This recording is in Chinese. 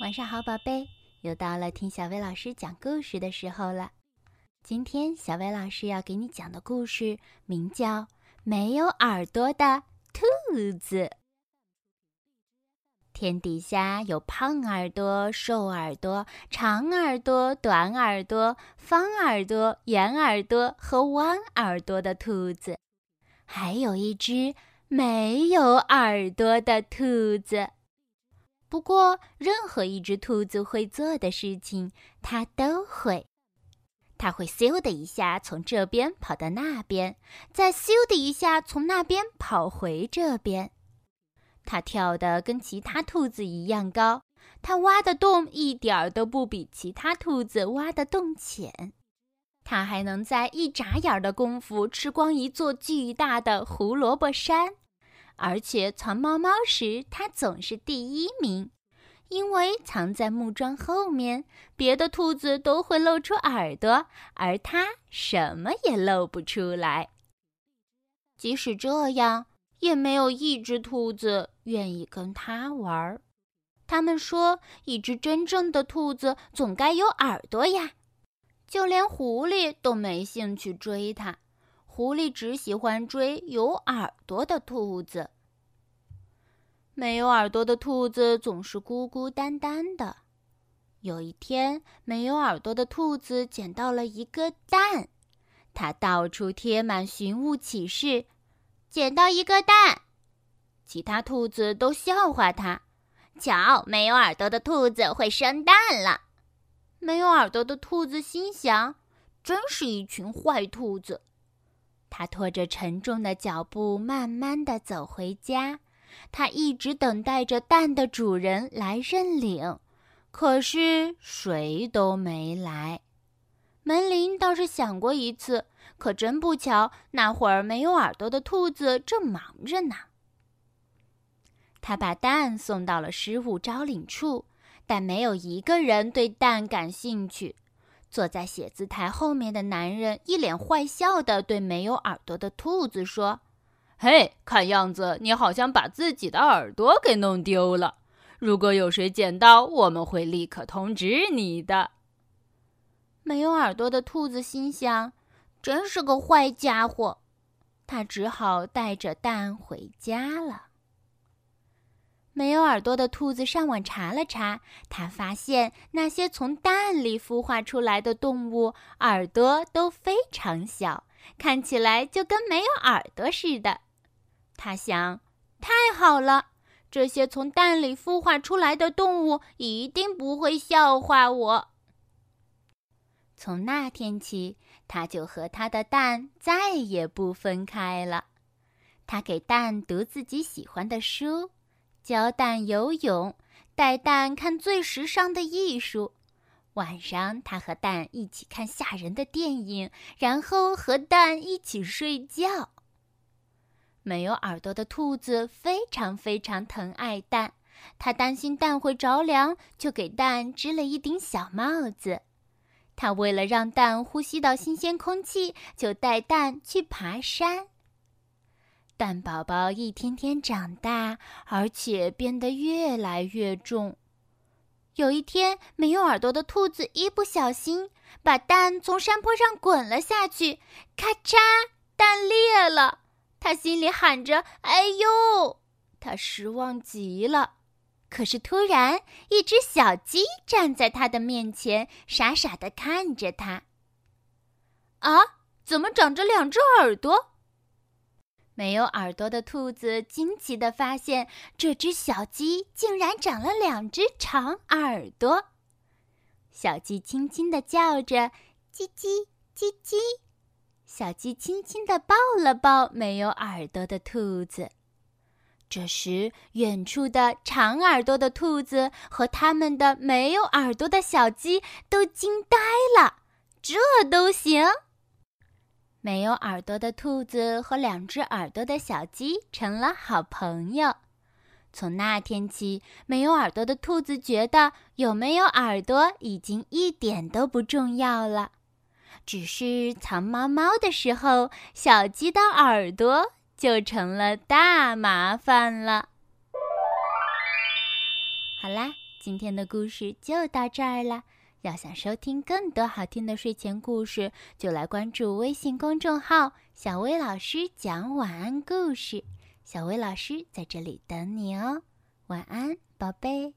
晚上好，宝贝，又到了听小薇老师讲故事的时候了。今天小薇老师要给你讲的故事名叫《没有耳朵的兔子》。天底下有胖耳朵、瘦耳朵、长耳朵、短耳朵、方耳朵、圆耳朵和弯耳朵的兔子，还有一只没有耳朵的兔子。不过，任何一只兔子会做的事情，它都会。它会咻的一下从这边跑到那边，再咻的一下从那边跑回这边。它跳得跟其他兔子一样高，它挖的洞一点儿都不比其他兔子挖的洞浅。它还能在一眨眼的功夫吃光一座巨大的胡萝卜山。而且藏猫猫时，它总是第一名，因为藏在木桩后面，别的兔子都会露出耳朵，而它什么也露不出来。即使这样，也没有一只兔子愿意跟它玩。他们说，一只真正的兔子总该有耳朵呀。就连狐狸都没兴趣追它。狐狸只喜欢追有耳朵的兔子。没有耳朵的兔子总是孤孤单单的。有一天，没有耳朵的兔子捡到了一个蛋，它到处贴满寻物启事：捡到一个蛋。其他兔子都笑话它：瞧，没有耳朵的兔子会生蛋了。没有耳朵的兔子心想：真是一群坏兔子。他拖着沉重的脚步慢慢地走回家，他一直等待着蛋的主人来认领，可是谁都没来。门铃倒是响过一次，可真不巧，那会儿没有耳朵的兔子正忙着呢。他把蛋送到了失物招领处，但没有一个人对蛋感兴趣。坐在写字台后面的男人一脸坏笑地对没有耳朵的兔子说：嘿，看样子你好像把自己的耳朵给弄丢了。如果有谁捡到，我们会立刻通知你的。没有耳朵的兔子心想：真是个坏家伙。他只好带着蛋回家了。没有耳朵的兔子上网查了查，它发现那些从蛋里孵化出来的动物耳朵都非常小，看起来就跟没有耳朵似的。它想：太好了，这些从蛋里孵化出来的动物一定不会笑话我。从那天起，它就和它的蛋再也不分开了。它给蛋读自己喜欢的书，教蛋游泳，带蛋看最时尚的艺术。晚上，他和蛋一起看吓人的电影，然后和蛋一起睡觉。没有耳朵的兔子非常疼爱蛋，他担心蛋会着凉，就给蛋织了一顶小帽子。他为了让蛋呼吸到新鲜空气，就带蛋去爬山。蛋宝宝一天天长大，而且变得越来越重。有一天，没有耳朵的兔子一不小心把蛋从山坡上滚了下去，咔嚓，蛋裂了。他心里喊着：哎呦！他失望极了。可是突然，一只小鸡站在他的面前，傻傻地看着他。啊，怎么长着两只耳朵？没有耳朵的兔子惊奇地发现，这只小鸡竟然长了两只长耳朵。小鸡轻轻地叫着：叽叽叽叽。小鸡轻轻地抱了抱没有耳朵的兔子。这时，远处的长耳朵的兔子和他们的没有耳朵的小鸡都惊呆了。这都行？没有耳朵的兔子和两只耳朵的小鸡成了好朋友。从那天起，没有耳朵的兔子觉得有没有耳朵已经一点都不重要了。只是藏猫猫的时候，小鸡的耳朵就成了大麻烦了。好啦，今天的故事就到这儿了。要想收听更多好听的睡前故事，就来关注微信公众号小薇老师讲晚安故事。小薇老师在这里等你哦，晚安，宝贝。